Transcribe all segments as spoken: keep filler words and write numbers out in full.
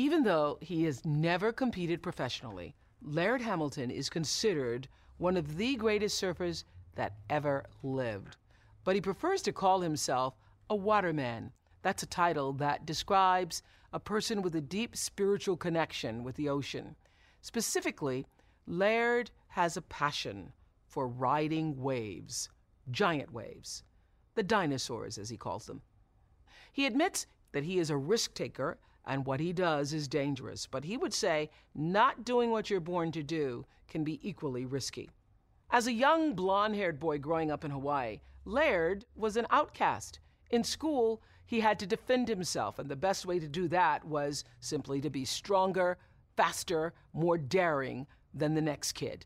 Even though he has never competed professionally, Laird Hamilton is considered one of the greatest surfers that ever lived. But he prefers to call himself a waterman. That's a title that describes a person with a deep spiritual connection with the ocean. Specifically, Laird has a passion for riding waves, giant waves, the dinosaurs, as he calls them. He admits that he is a risk taker and what he does is dangerous, but he would say not doing what you're born to do can be equally risky. As a young blonde-haired boy growing up in Hawaii, Laird was an outcast. In school, he had to defend himself, and the best way to do that was simply to be stronger, faster, more daring than the next kid.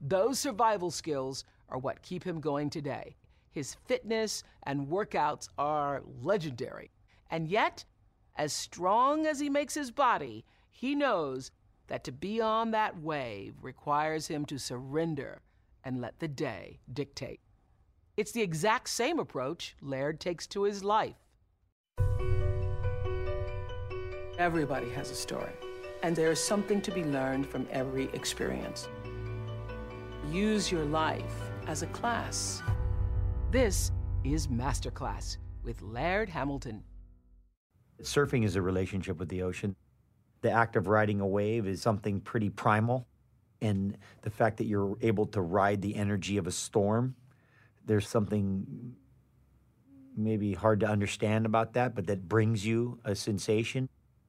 Those survival skills are what keep him going today. His fitness and workouts are legendary. And yet, as strong as he makes his body, he knows that to be on that wave requires him to surrender and let the day dictate. It's the exact same approach Laird takes to his life. Everybody has a story, and there is something to be learned from every experience. Use your life as a class. This is Masterclass with Laird Hamilton. Surfing is a relationship with the ocean. The act of riding a wave is something pretty primal, and the fact that you're able to ride the energy of a storm, there's something maybe hard to understand about that, but that brings you a sensation.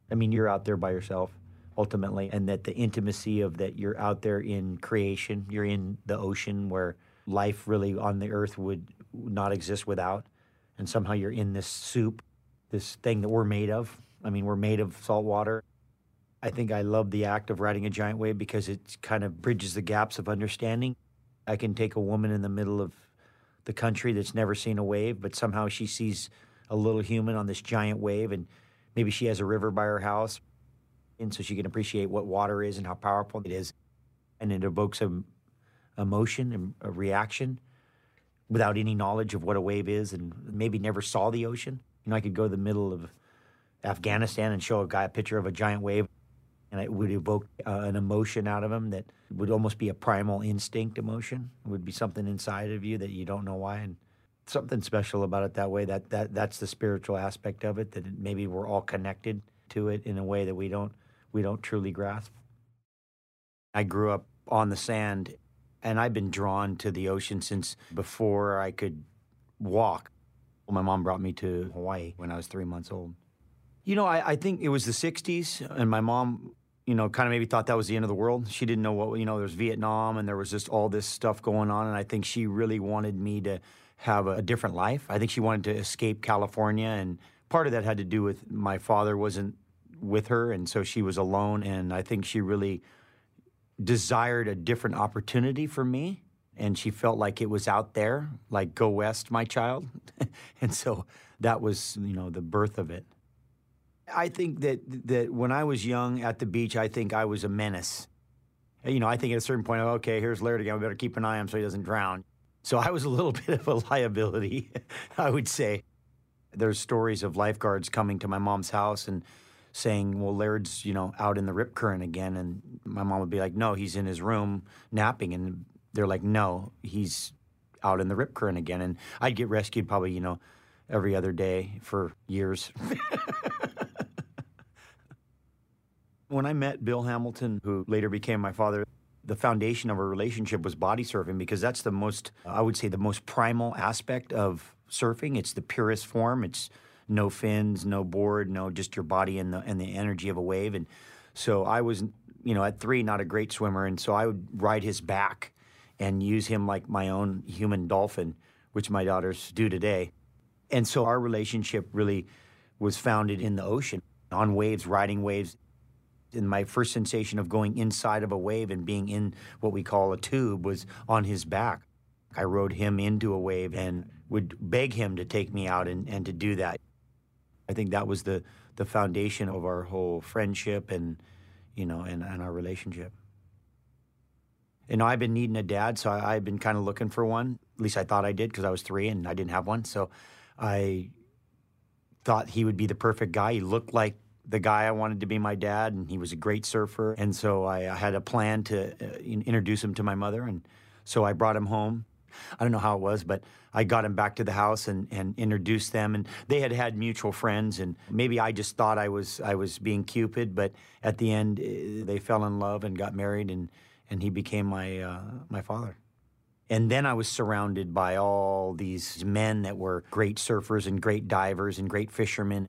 I mean, you're out there by yourself, ultimately, and that the intimacy of that you're out there in creation, you're in the ocean where life really on the earth would not exist without, and somehow you're in this soup, this thing that we're made of. I mean, we're made of salt water. I think I love the act of riding a giant wave because it kind of bridges the gaps of understanding. I can take a woman in the middle of the country that's never seen a wave, but somehow she sees a little human on this giant wave, and maybe she has a river by her house, and so she can appreciate what water is and how powerful it is, and it evokes an emotion and a reaction without any knowledge of what a wave is, and maybe never saw the ocean. You know, I could go to the middle of Afghanistan and show a guy a picture of a giant wave, and it would evoke uh, an emotion out of him that would almost be a primal instinct emotion. It would be something inside of you that you don't know why, and something special about it that way. That, that that's the spiritual aspect of it, that it, maybe we're all connected to it in a way that we don't, we don't truly grasp. I grew up on the sand, and I've been drawn to the ocean since before I could walk. My mom brought me to Hawaii when I was three months old. You know, I, I think it was the sixties, and my mom, you know, kind of maybe thought that was the end of the world. She didn't know what, you know, there was Vietnam, and there was just all this stuff going on, and I think she really wanted me to have a different life. I think she wanted to escape California, and part of that had to do with my father wasn't with her, and so she was alone, and I think she really desired a different opportunity for me, and she felt like it was out there, like, go west, my child. And so that was, you know, the birth of it. I think that that when I was young at the beach, I think I was a menace. You know, I think at a certain point, okay, here's Laird again. We better keep an eye on him so he doesn't drown. So I was a little bit of a liability, I would say. There's stories of lifeguards coming to my mom's house and saying, well, Laird's, you know, out in the rip current again. And my mom would be like, no, he's in his room napping. And they're like, no, he's out in the rip current again. And I'd get rescued probably, you know, every other day for years. When I met Bill Hamilton, who later became my father, the foundation of our relationship was body surfing, because that's the most, I would say, the most primal aspect of surfing. It's the purest form. It's no fins, no board, no, just your body and the, and the energy of a wave. And so I was, you know, at three, not a great swimmer, and so I would ride his back and use him like my own human dolphin, which my daughters do today. And so our relationship really was founded in the ocean, on waves, riding waves. And my first sensation of going inside of a wave and being in what we call a tube was on his back. I rode him into a wave and would beg him to take me out and, and to do that. I think that was the, the foundation of our whole friendship and, you know, and, and our relationship. You know, I've been needing a dad, so I, I've been kind of looking for one. At least I thought I did, because I was three and I didn't have one. So I thought he would be the perfect guy. He looked like the guy I wanted to be my dad, and he was a great surfer. And so I, I had a plan to uh, introduce him to my mother, and so I brought him home. I don't know how it was, but I got him back to the house and, and introduced them, and they had had mutual friends, and maybe I just thought I was I was being Cupid, but at the end, they fell in love and got married, and, and he became my uh, my father. And then I was surrounded by all these men that were great surfers and great divers and great fishermen.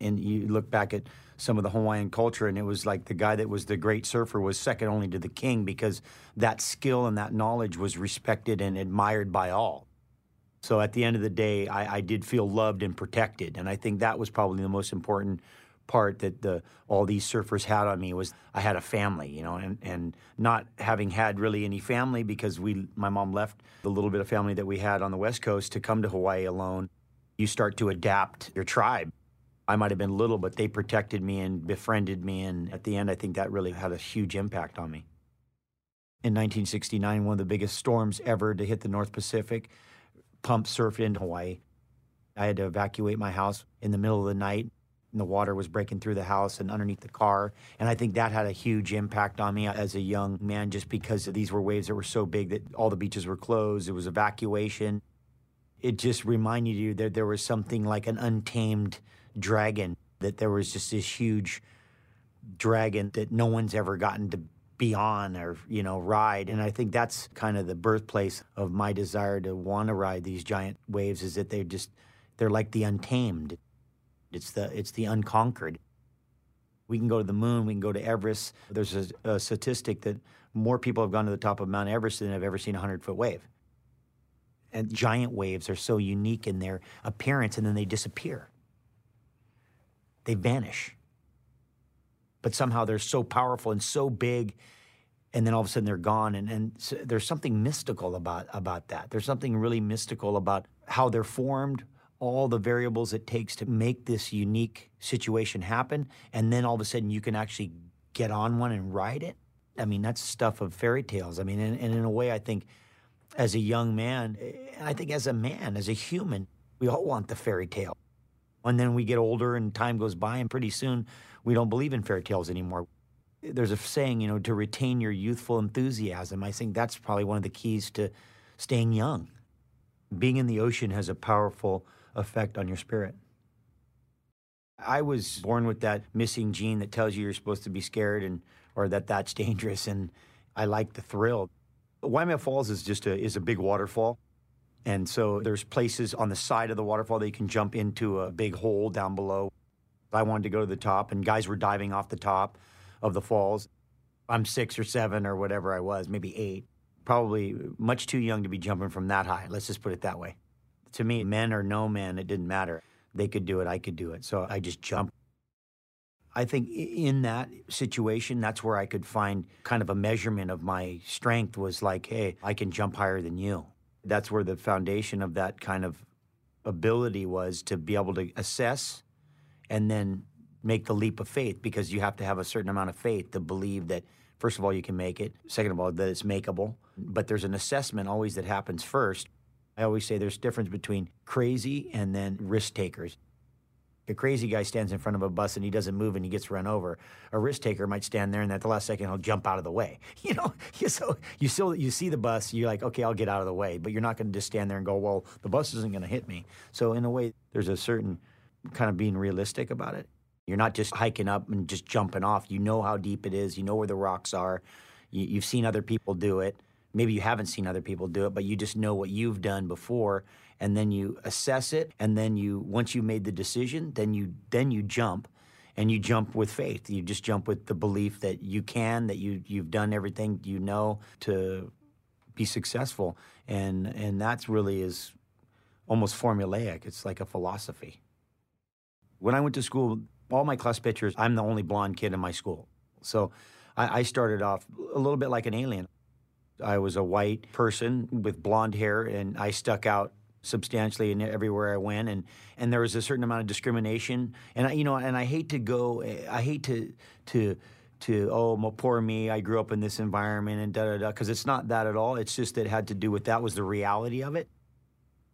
And you look back at some of the Hawaiian culture, and it was like the guy that was the great surfer was second only to the king, because that skill and that knowledge was respected and admired by all. So at the end of the day, I, I did feel loved and protected, and I think that was probably the most important part that the all these surfers had on me, was I had a family, you know, and, and not having had really any family, because we my mom left the little bit of family that we had on the West Coast to come to Hawaii alone. You start to adapt your tribe. I might have been little, but they protected me and befriended me, and at the end, I think that really had a huge impact on me. In nineteen sixty-nine, one of the biggest storms ever to hit the North Pacific, pump surfed into Hawaii. I had to evacuate my house in the middle of the night, and the water was breaking through the house and underneath the car, and I think that had a huge impact on me as a young man, just because these were waves that were so big that all the beaches were closed. It was evacuation. It just reminded you that there was something like an untamed dragon, that there was just this huge dragon that no one's ever gotten to be on or, you know, ride. And I think that's kind of the birthplace of my desire to want to ride these giant waves, is that they're just, they're like the untamed. It's the, it's the unconquered. We can go to the moon, we can go to Everest. There's a, a statistic that more people have gone to the top of Mount Everest than have ever seen a hundred-foot wave. And giant waves are so unique in their appearance, and then they disappear. They vanish. But somehow they're so powerful and so big, and then all of a sudden they're gone. And, and so there's something mystical about, about that. There's something really mystical about how they're formed, all the variables it takes to make this unique situation happen, and then all of a sudden you can actually get on one and ride it. I mean, that's stuff of fairy tales. I mean, and, and in a way, I think as a young man, I think as a man, as a human, we all want the fairy tale. And then we get older and time goes by, and pretty soon we don't believe in fairy tales anymore. There's a saying, you know, to retain your youthful enthusiasm. I think that's probably one of the keys to staying young. Being in the ocean has a powerful effect on your spirit. I was born with that missing gene that tells you you're supposed to be scared, and or that that's dangerous, and I like the thrill. Waimea Falls is just a, is a big waterfall. And so there's places on the side of the waterfall that you can jump into a big hole down below. I wanted to go to the top, and guys were diving off the top of the falls. I'm six or seven or whatever I was, maybe eight. Probably much too young to be jumping from that high. Let's just put it that way. To me, men or no men, it didn't matter. They could do it, I could do it. So I just jumped. I think in that situation, that's where I could find kind of a measurement of my strength, was like, hey, I can jump higher than you. That's where the foundation of that kind of ability was, to be able to assess and then make the leap of faith, because you have to have a certain amount of faith to believe that, first of all, you can make it, second of all, that it's makeable. But there's an assessment always that happens first. I always say there's a difference between crazy and then risk takers. A crazy guy stands in front of a bus and he doesn't move and he gets run over. A risk taker might stand there and at the last second he'll jump out of the way. You know, so you still you see the bus, you're like, okay, I'll get out of the way, but you're not going to just stand there and go, well, the bus isn't going to hit me. So in a way, there's a certain kind of being realistic about it. You're not just hiking up and just jumping off. You know how deep it is. You know where the rocks are. You, you've seen other people do it. Maybe you haven't seen other people do it, but you just know what you've done before, and then you assess it, and then you, once you made the decision, then you then you jump, and you jump with faith. You just jump with the belief that you can, that you, you've done everything you know to be successful, and, and that really is almost formulaic. It's like a philosophy. When I went to school, all my class pictures, I'm the only blonde kid in my school. So I, I started off a little bit like an alien. I was a white person with blonde hair, and I stuck out substantially in everywhere I went, and, and there was a certain amount of discrimination. And I, you know, and I hate to go, I hate to to to oh, poor me, I grew up in this environment and da da da, because it's not that at all. It's just that it had to do with that was the reality of it.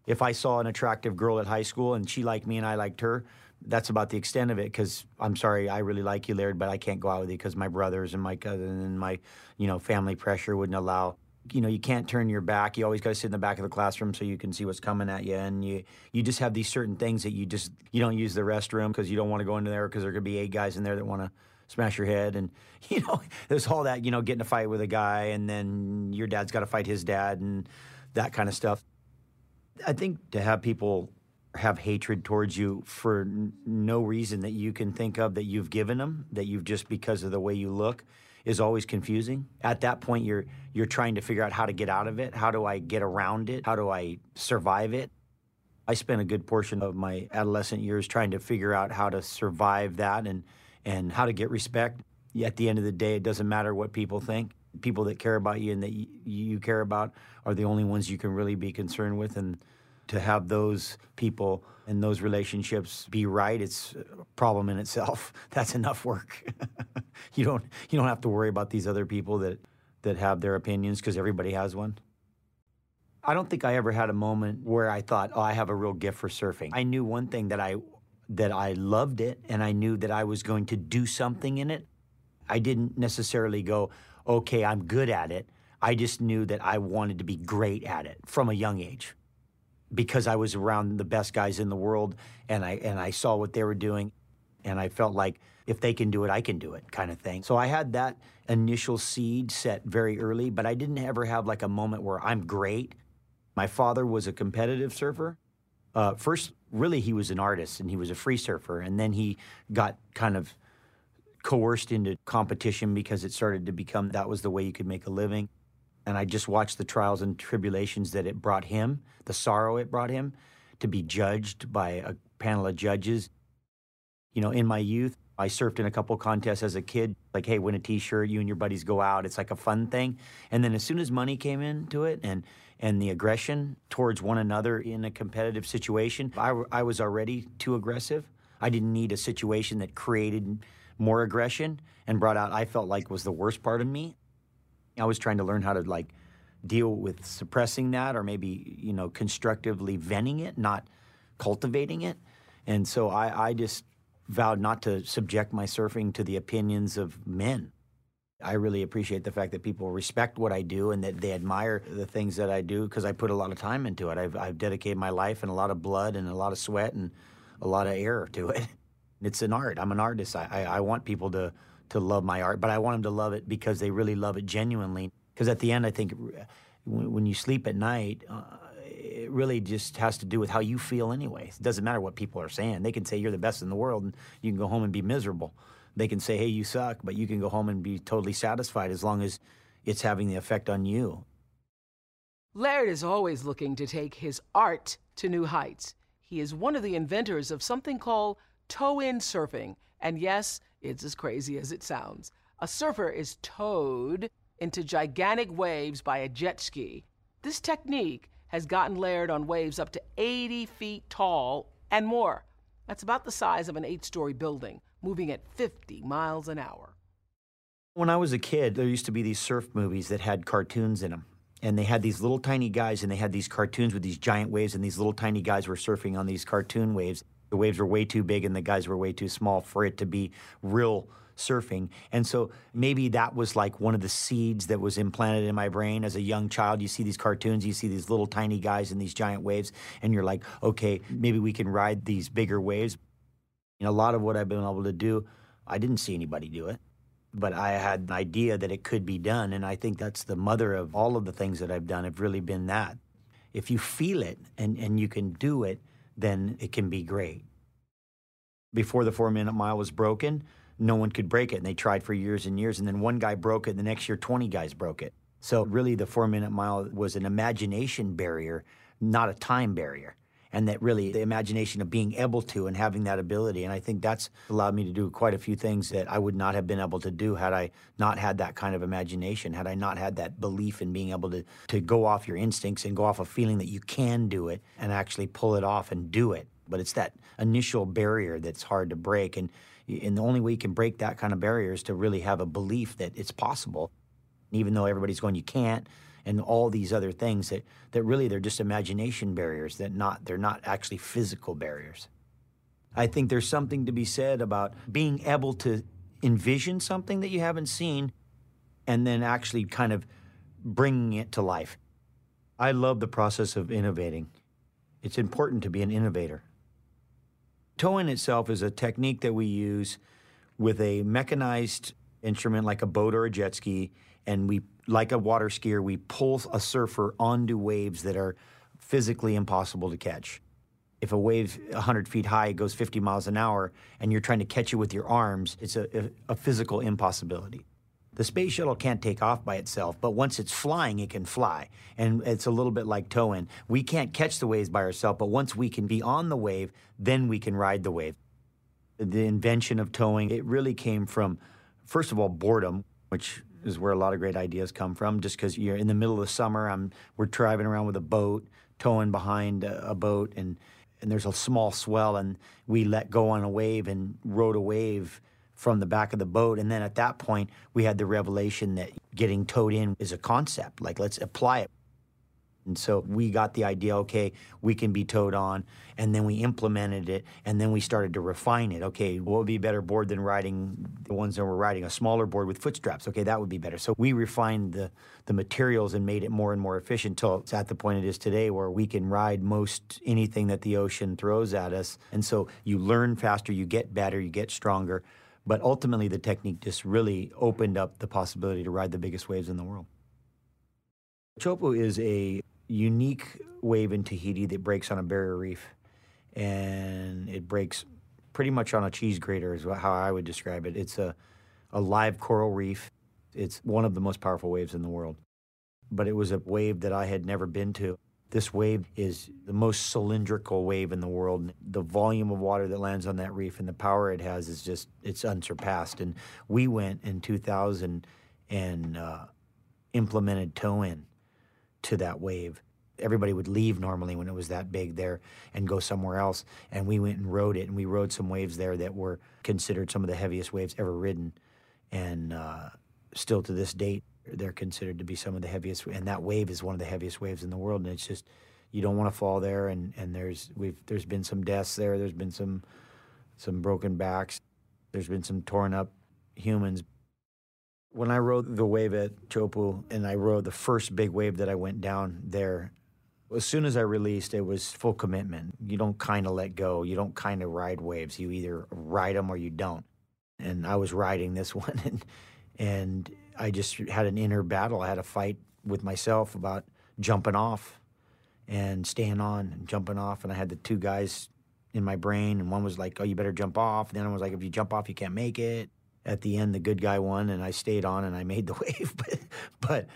If I saw an attractive girl at high school and she liked me and I liked her, that's about the extent of it, because I'm sorry, I really like you, Laird, but I can't go out with you because my brothers and my cousin and my, you know, family pressure wouldn't allow. You know, you can't turn your back. You always got to sit in the back of the classroom so you can see what's coming at you. And you, you just have these certain things that you just, you don't use the restroom because you don't want to go into there because there could be eight guys in there that want to smash your head. And, you know, there's all that, you know, getting a fight with a guy and then your dad's got to fight his dad and that kind of stuff. I think to have people have hatred towards you for n- no reason that you can think of that you've given them, that you've just because of the way you look, is always confusing. At that point, you're you're trying to figure out how to get out of it. How do I get around it? How do I survive it? I spent a good portion of my adolescent years trying to figure out how to survive that and, and how to get respect. At the end of the day, it doesn't matter what people think. People that care about you and that y- you care about are the only ones you can really be concerned with. And to have those people and those relationships be right, it's a problem in itself. That's enough work. You don't you don't have to worry about these other people that, that have their opinions, because everybody has one. I don't think I ever had a moment where I thought, oh, I have a real gift for surfing. I knew one thing, that I that I loved it, and I knew that I was going to do something in it. I didn't necessarily go, okay, I'm good at it. I just knew that I wanted to be great at it from a young age, because I was around the best guys in the world, and I and I saw what they were doing, and I felt like if they can do it, I can do it kind of thing. So I had that initial seed set very early, but I didn't ever have like a moment where I'm great. My father was a competitive surfer. Uh, first, really, he was an artist, and he was a free surfer, and then he got kind of coerced into competition because it started to become that was the way you could make a living. And I just watched the trials and tribulations that it brought him, the sorrow it brought him, to be judged by a panel of judges. You know, in my youth, I surfed in a couple contests as a kid, like, hey, win a T-shirt, you and your buddies go out. It's like a fun thing. And then as soon as money came into it and, and the aggression towards one another in a competitive situation, I, I was already too aggressive. I didn't need a situation that created more aggression and brought out, I felt like, was the worst part of me. I was trying to learn how to, like, deal with suppressing that, or maybe, you know, constructively venting it, not cultivating it. And so I, I just vowed not to subject my surfing to the opinions of men. I really appreciate the fact that people respect what I do and that they admire the things that I do, because I put a lot of time into it. I've, I've dedicated my life and a lot of blood and a lot of sweat and a lot of air to it. It's an art. I'm an artist. I, I, I want people to... to love my art, but I want them to love it because they really love it genuinely. Because at the end, I think when you sleep at night, uh, it really just has to do with how you feel anyway. It doesn't matter what people are saying. They can say you're the best in the world, and you can go home and be miserable. They can say, hey, you suck, but you can go home and be totally satisfied as long as it's having the effect on you. Laird is always looking to take his art to new heights. He is one of the inventors of something called toe-in surfing. And yes, it's as crazy as it sounds. A surfer is towed into gigantic waves by a jet ski. This technique has gotten Laird on waves up to eighty feet tall and more. That's about the size of an eight-story building, moving at fifty miles an hour. When I was a kid, there used to be these surf movies that had cartoons in them. And they had these little tiny guys, and they had these cartoons with these giant waves, and these little tiny guys were surfing on these cartoon waves. The waves were way too big and the guys were way too small for it to be real surfing. And so maybe that was like one of the seeds that was implanted in my brain as a young child. You see these cartoons, you see these little tiny guys and these giant waves, and you're like, okay, maybe we can ride these bigger waves. And a lot of what I've been able to do, I didn't see anybody do it, but I had an idea that it could be done. And I think that's the mother of all of the things that I've done have really been that. If you feel it and, and you can do it, then it can be great. Before the four-minute mile was broken, no one could break it, and they tried for years and years, and then one guy broke it, and the next year twenty guys broke it. So really the four-minute mile was an imagination barrier, not a time barrier, and that really the imagination of being able to and having that ability, and I think that's allowed me to do quite a few things that I would not have been able to do had I not had that kind of imagination, had I not had that belief in being able to, to go off your instincts and go off a feeling that you can do it and actually pull it off and do it. But it's that initial barrier that's hard to break, and, and the only way you can break that kind of barrier is to really have a belief that it's possible, even though everybody's going, you can't, and all these other things that, that really they're just imagination barriers, that not they're not actually physical barriers. I think there's something to be said about being able to envision something that you haven't seen and then actually kind of bringing it to life. I love the process of innovating. It's important to be an innovator. Towing itself is a technique that we use with a mechanized instrument like a boat or a jet ski, and we, like a water skier, we pull a surfer onto waves that are physically impossible to catch. If a wave one hundred feet high goes fifty miles an hour and you're trying to catch it with your arms, it's a, a, a physical impossibility. The space shuttle can't take off by itself, but once it's flying, it can fly. And it's a little bit like tow-in. We can't catch the waves by ourselves, but once we can be on the wave, then we can ride the wave. The invention of towing, it really came from, first of all, boredom, which is where a lot of great ideas come from, just because you're in the middle of the summer, I'm, we're driving around with a boat, towing behind a, a boat, and and there's a small swell, and we let go on a wave and rode a wave from the back of the boat. And then at that point, we had the revelation that getting towed in is a concept, like let's apply it. And so we got the idea, okay, we can be towed on, and then we implemented it, and then we started to refine it. Okay, what would be a better board than riding the ones that we're riding? A smaller board with foot straps, okay, that would be better. So we refined the, the materials and made it more and more efficient until it's at the point it is today where we can ride most anything that the ocean throws at us. And so you learn faster, you get better, you get stronger. But ultimately, the technique just really opened up the possibility to ride the biggest waves in the world. Chopu is a unique wave in Tahiti that breaks on a barrier reef, and it breaks pretty much on a cheese grater is how I would describe it. It's a, a live coral reef. It's one of the most powerful waves in the world, but it was a wave that I had never been to. This wave is the most cylindrical wave in the world. The volume of water that lands on that reef and the power it has is just, it's unsurpassed. And we went in two thousand and uh, implemented tow-in to that wave. Everybody would leave normally when it was that big there and go somewhere else, and we went and rode it, and we rode some waves there that were considered some of the heaviest waves ever ridden, and uh, still to this date they're considered to be some of the heaviest, and that wave is one of the heaviest waves in the world. And it's just, you don't want to fall there, and, and there's we've there's been some deaths there, there's been some some broken backs, there's been some torn up humans. When I rode the wave at Chopu, and I rode the first big wave that I went down there, as soon as I released, it was full commitment. You don't kind of let go. You don't kind of ride waves. You either ride them or you don't. And I was riding this one, and, and I just had an inner battle. I had a fight with myself about jumping off and staying on and jumping off. And I had the two guys in my brain, and one was like, oh, you better jump off. And the other one was like, if you jump off, you can't make it. At the end, the good guy won, and I stayed on, and I made the wave. but, but,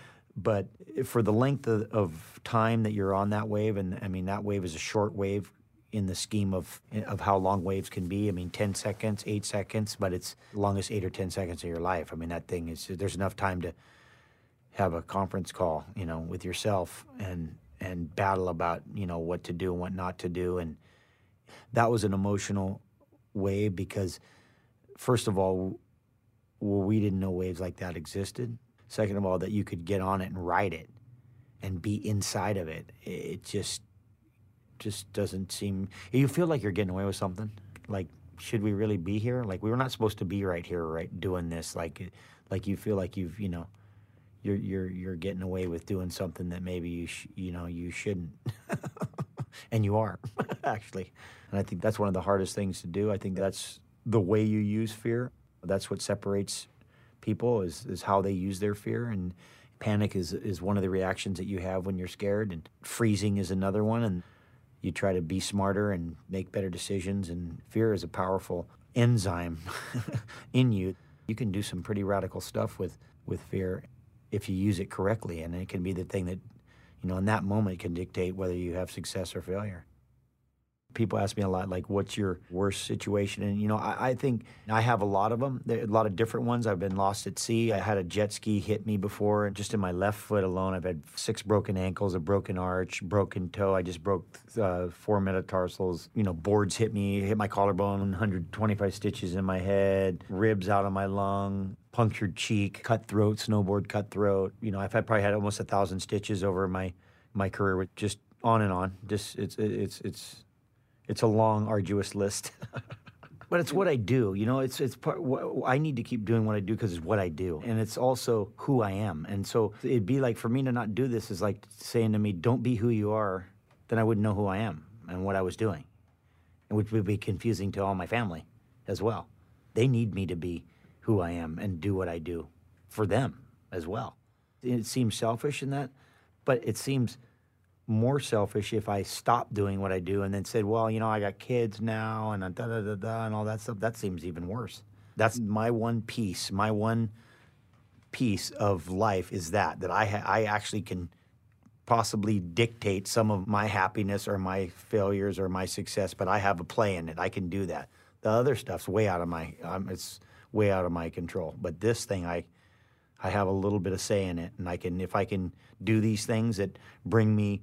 but for the length of, of time that you're on that wave, and I mean, that wave is a short wave in the scheme of of how long waves can be. I mean, ten seconds, eight seconds, but it's the longest eight or ten seconds of your life. I mean, that thing is, there's enough time to have a conference call, you know, with yourself and and battle about, you know, what to do and what not to do. And that was an emotional wave because, first of all, well, we didn't know waves like that existed. Second of all, that you could get on it and ride it and be inside of it. It just just doesn't seem... You feel like you're getting away with something. Like, should we really be here? Like, we were not supposed to be right here, right, doing this. Like, like you feel like you've, you know, you're you're you're getting away with doing something that maybe you, sh you know, you shouldn't. And you are, actually. And I think that's one of the hardest things to do. I think that's the way you use fear. That's what separates people is, is how they use their fear. And panic is, is one of the reactions that you have when you're scared. And freezing is another one. And you try to be smarter and make better decisions. And fear is a powerful enzyme in you. You can do some pretty radical stuff with, with fear if you use it correctly. And it can be the thing that, you know, in that moment can dictate whether you have success or failure. People ask me a lot, like, what's your worst situation? And, you know, I, I think I have a lot of them, there, a lot of different ones. I've been lost at sea. I had a jet ski hit me before. Just in my left foot alone, I've had six broken ankles, a broken arch, broken toe. I just broke uh, four metatarsals. You know, boards hit me, hit my collarbone, one hundred twenty-five stitches in my head, ribs out of my lung, punctured cheek, cut throat, snowboard cut throat. You know, I've had, probably had almost a thousand stitches over my, my career, with just on and on. Just, it's, it's, it's... It's a long, arduous list. But it's what I do, you know, it's, it's part, I need to keep doing what I do because it's what I do. And it's also who I am. And so it'd be like, for me to not do this is like saying to me, don't be who you are, then I wouldn't know who I am and what I was doing. And which would be confusing to all my family as well. They need me to be who I am and do what I do for them as well. It seems selfish in that, but it seems more selfish if I stopped doing what I do and then said, well, you know, I got kids now and da da da da and all that stuff. That seems even worse. That's my one piece. My one piece of life is that, that I, ha I actually can possibly dictate some of my happiness or my failures or my success, but I have a play in it. I can do that. The other stuff's way out of my, um, it's way out of my control. But this thing, I, I have a little bit of say in it, and I can, if I can do these things that bring me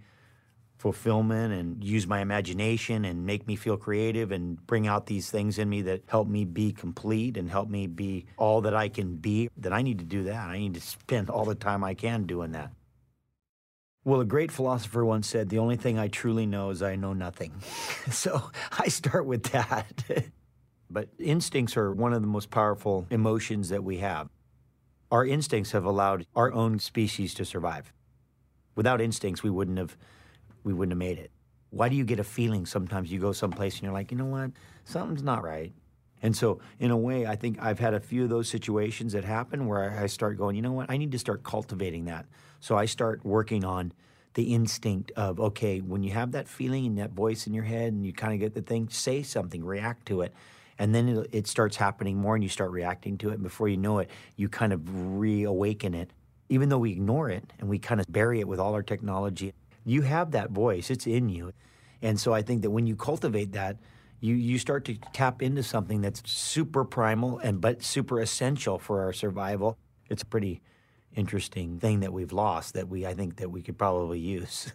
fulfillment and use my imagination and make me feel creative and bring out these things in me that help me be complete and help me be all that I can be, then I need to do that. I need to spend all the time I can doing that. Well, a great philosopher once said, the only thing I truly know is I know nothing. So I start with that. But instincts are one of the most powerful emotions that we have. Our instincts have allowed our own species to survive. Without instincts, we wouldn't have we wouldn't have made it. Why do you get a feeling sometimes you go someplace and you're like, you know what, something's not right? And so in a way, I think I've had a few of those situations that happen where I start going, you know what, I need to start cultivating that. So I start working on the instinct of, okay, when you have that feeling and that voice in your head and you kind of get the thing, say something, react to it. And then it, it starts happening more and you start reacting to it. And before you know it, you kind of reawaken it. Even though we ignore it and we kind of bury it with all our technology, you have that voice, it's in you. And so I think that when you cultivate that, you, you start to tap into something that's super primal and but super essential for our survival. It's a pretty interesting thing that we've lost that we I think that we could probably use.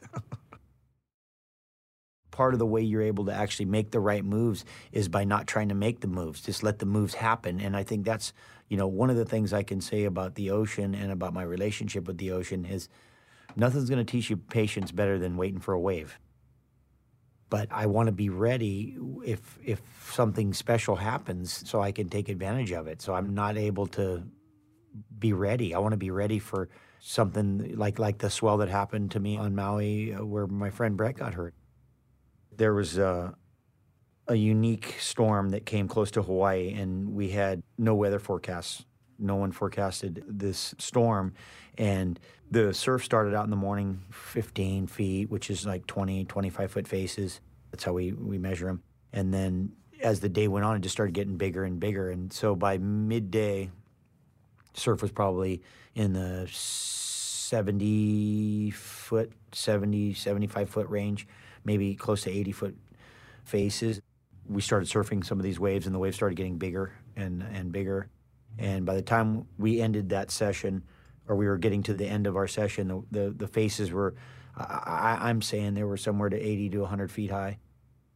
Part of the way you're able to actually make the right moves is by not trying to make the moves, just let the moves happen. And I think that's, you know, one of the things I can say about the ocean and about my relationship with the ocean is nothing's going to teach you patience better than waiting for a wave. But I want to be ready if, if something special happens so I can take advantage of it. So I'm not able to be ready. I want to be ready for something like, like the swell that happened to me on Maui where my friend Brett got hurt. There was a, a unique storm that came close to Hawaii, and we had no weather forecasts. No one forecasted this storm, and the surf started out in the morning fifteen feet, which is like twenty, twenty-five foot faces. That's how we, we measure them. And then as the day went on, it just started getting bigger and bigger. And so by midday, surf was probably in the seventy foot, seventy, seventy-five foot range. Maybe close to eighty foot faces. We started surfing some of these waves, and the waves started getting bigger and, and bigger. And by the time we ended that session, or we were getting to the end of our session, the, the, the faces were, I, I'm saying they were somewhere to eighty to a hundred feet high.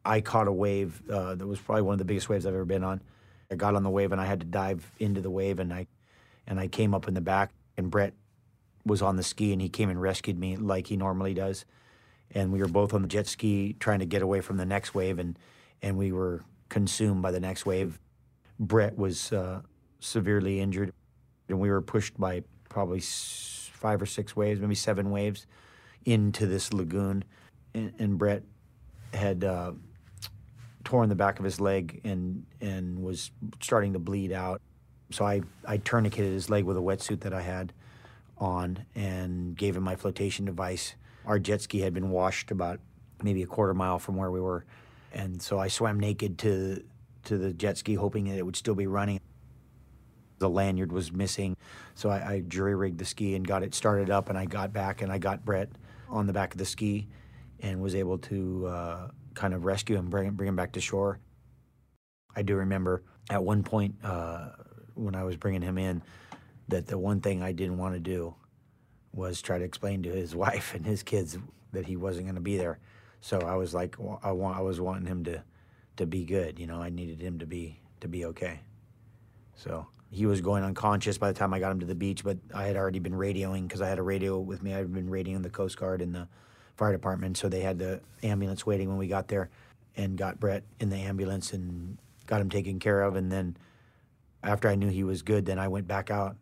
I caught a wave uh, that was probably one of the biggest waves I've ever been on. I got on the wave, and I had to dive into the wave, and I, and I came up in the back, and Brett was on the ski, and he came and rescued me like he normally does. And we were both on the jet ski trying to get away from the next wave, and, and we were consumed by the next wave. Brett was uh, severely injured, and we were pushed by probably five or six waves, maybe seven waves, into this lagoon. And, and Brett had uh, torn the back of his leg and, and was starting to bleed out. So I, I tourniqueted his leg with a wetsuit that I had on and gave him my flotation device. Our jet ski had been washed about maybe a quarter mile from where we were. And so I swam naked to, to the jet ski, hoping that it would still be running. The lanyard was missing, so I, I jury-rigged the ski and got it started up, and I got back, and I got Brett on the back of the ski and was able to uh, kind of rescue him, bring, bring him back to shore. I do remember at one point uh, when I was bringing him in that the one thing I didn't want to do was try to explain to his wife and his kids that he wasn't going to be there. So I was like, I want, I was wanting him to, to be good. You know, I needed him to be, to be okay. So he was going unconscious by the time I got him to the beach, but I had already been radioing because I had a radio with me. I had been radioing the Coast Guard and the fire department, so they had the ambulance waiting when we got there. and got Brett in the ambulance and got him taken care of. And then after I knew he was good, then I went back out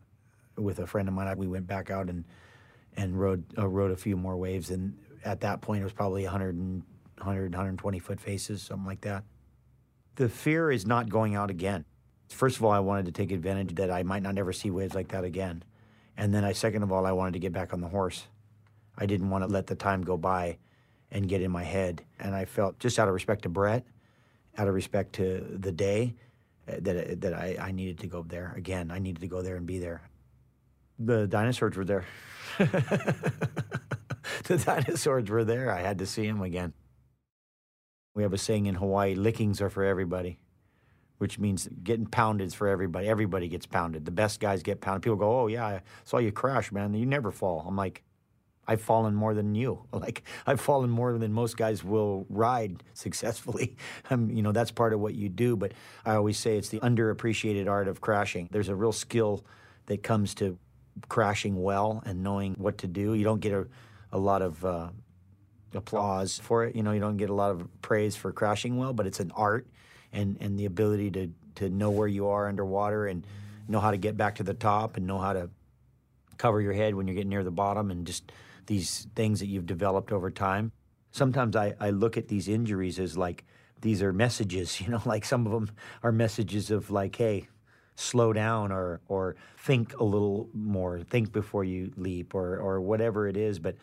with a friend of mine. We went back out and and rode uh, rode a few more waves. And at that point, it was probably one hundred, one hundred, one hundred twenty foot faces, something like that. The fear is not going out again. First of all, I wanted to take advantage that I might not ever see waves like that again. And then I, second of all, I wanted to get back on the horse. I didn't want to let the time go by and get in my head. And I felt, just out of respect to Brett, out of respect to the day, that, that I, I needed to go there again. I needed to go there and be there. The dinosaurs were there. The dinosaurs were there. I had to see them again. We have a saying in Hawaii, lickings are for everybody, which means getting pounded for everybody. Everybody gets pounded. The best guys get pounded. People go, oh, yeah, I saw you crash, man. You never fall. I'm like, I've fallen more than you. Like, I've fallen more than most guys will ride successfully. Um, you know, that's part of what you do. But I always say it's the underappreciated art of crashing. There's a real skill that comes to crashing well and knowing what to do. You don't get a, a lot of uh, applause for it. You know, you don't get a lot of praise for crashing well, but it's an art and, and the ability to, to know where you are underwater and know how to get back to the top and know how to cover your head when you're getting near the bottom and just these things that you've developed over time. Sometimes I, I look at these injuries as like, these are messages, you know, like some of them are messages of like, hey, slow down or or think a little more, think before you leap or or whatever it is. But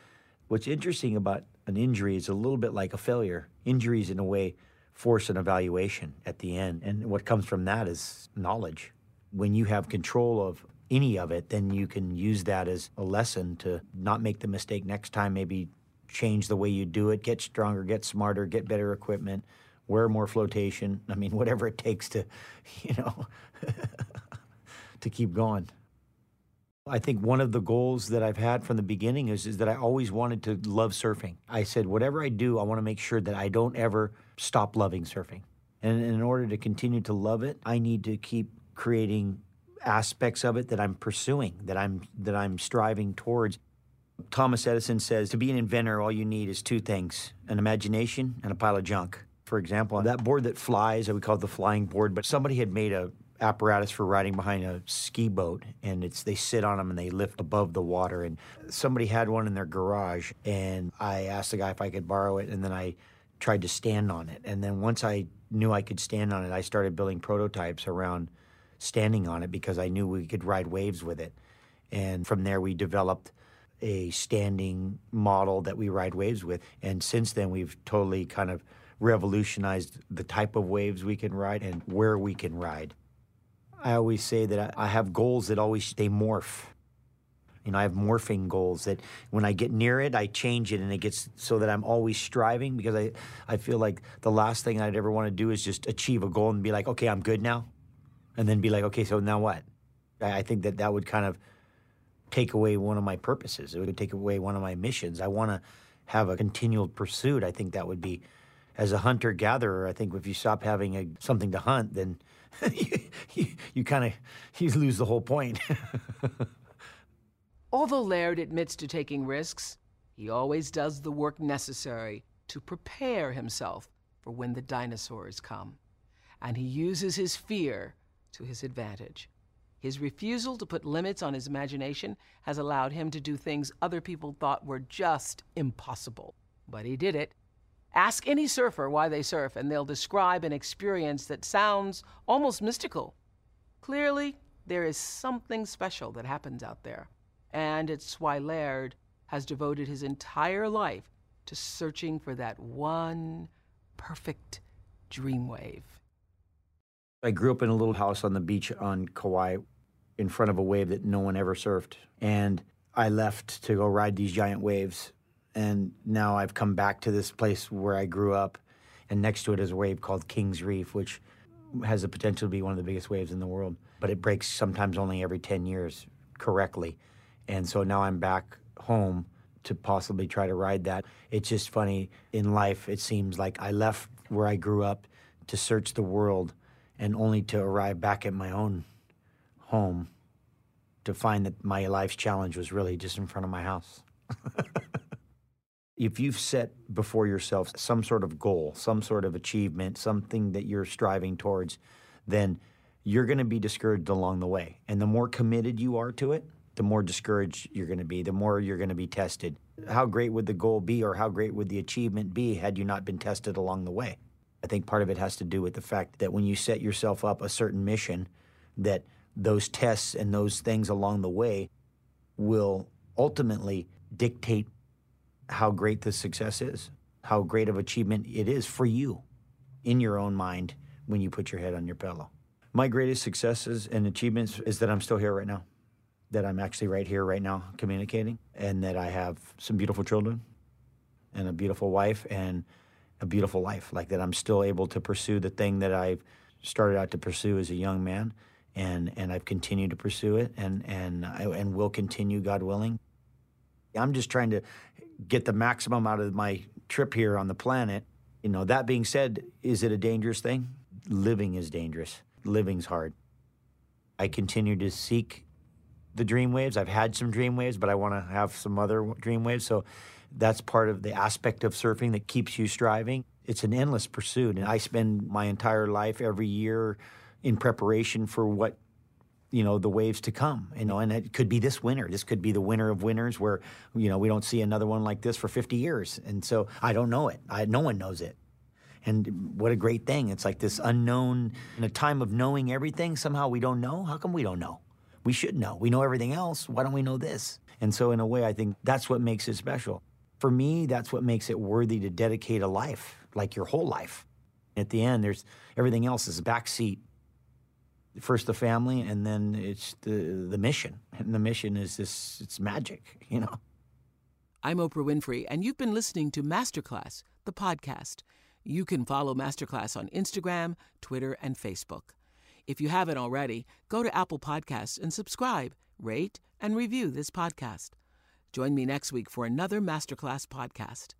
what's interesting about an injury is a little bit like a failure. Injuries, in a way, force an evaluation at the end. And what comes from that is knowledge. When you have control of any of it, then you can use that as a lesson to not make the mistake next time, maybe change the way you do it, get stronger, get smarter, get better equipment, wear more flotation. I mean, whatever it takes to, you know, to keep going. I think one of the goals that I've had from the beginning is, is that I always wanted to love surfing. I said, whatever I do, I want to make sure that I don't ever stop loving surfing. And in order to continue to love it, I need to keep creating aspects of it that I'm pursuing, that I'm that I'm striving towards. Thomas Edison says, to be an inventor, all you need is two things, an imagination and a pile of junk. For example, that board that flies, we call it the flying board, but somebody had made a apparatus for riding behind a ski boat, and it's they sit on them and they lift above the water. And somebody had one in their garage, and I asked the guy if I could borrow it, and then I tried to stand on it. And then once I knew I could stand on it, I started building prototypes around standing on it because I knew we could ride waves with it. And from there, we developed a standing model that we ride waves with. And since then, we've totally kind of revolutionized the type of waves we can ride and where we can ride. I always say that I have goals that always, they morph. You know, I have morphing goals that when I get near it, I change it and it gets so that I'm always striving because I, I feel like the last thing I'd ever want to do is just achieve a goal and be like, okay, I'm good now. And then be like, okay, so now what? I think that that would kind of take away one of my purposes. It would take away one of my missions. I want to have a continual pursuit. I think that would be, as a hunter-gatherer, I think if you stop having a, something to hunt, then you, you, you kind of you lose the whole point. Although Laird admits to taking risks, he always does the work necessary to prepare himself for when the dinosaurs come. And he uses his fear to his advantage. His refusal to put limits on his imagination has allowed him to do things other people thought were just impossible, but he did it. Ask any surfer why they surf, and they'll describe an experience that sounds almost mystical. Clearly, there is something special that happens out there, and it's why Laird has devoted his entire life to searching for that one perfect dreamwave. I grew up in a little house on the beach on Kauai in front of a wave that no one ever surfed. And I left to go ride these giant waves. And now I've come back to this place where I grew up. And next to it is a wave called King's Reef, which has the potential to be one of the biggest waves in the world. But it breaks sometimes only every ten years correctly. And so now I'm back home to possibly try to ride that. It's just funny. In life, it seems like I left where I grew up to search the world and only to arrive back at my own home to find that my life's challenge was really just in front of my house. If you've set before yourself some sort of goal, some sort of achievement, something that you're striving towards, then you're going to be discouraged along the way. And the more committed you are to it, the more discouraged you're going to be, the more you're going to be tested. How great would the goal be, or how great would the achievement be had you not been tested along the way? I think part of it has to do with the fact that when you set yourself up a certain mission, that those tests and those things along the way will ultimately dictate how great the success is, how great of achievement it is for you in your own mind when you put your head on your pillow. My greatest successes and achievements is that I'm still here right now, that I'm actually right here right now communicating, and that I have some beautiful children and a beautiful wife and a beautiful life, like that I'm still able to pursue the thing that I've started out to pursue as a young man, and, and I've continued to pursue it, and, and, I, and will continue, God willing. I'm just trying to get the maximum out of my trip here on the planet. You know, that being said, is it a dangerous thing? Living is dangerous. Living's hard. I continue to seek the dream waves. I've had some dream waves, but I want to have some other dream waves. So that's part of the aspect of surfing that keeps you striving. It's an endless pursuit. And I spend my entire life every year in preparation for what, you know, the waves to come, you know, and it could be this winter. This could be the winter of winters where, you know, we don't see another one like this for fifty years. And so I don't know it. I, no one knows it. And what a great thing. It's like this unknown, in a time of knowing everything, somehow we don't know. How come we don't know? We should know. We know everything else. Why don't we know this? And so in a way, I think that's what makes it special. For me, that's what makes it worthy to dedicate a life, like your whole life. At the end, there's everything else is backseat. First the family, and then it's the, the mission. And the mission is this, it's magic, you know. I'm Oprah Winfrey, and you've been listening to Masterclass, the podcast. You can follow Masterclass on Instagram, Twitter, and Facebook. If you haven't already, go to Apple Podcasts and subscribe, rate, and review this podcast. Join me next week for another Masterclass podcast.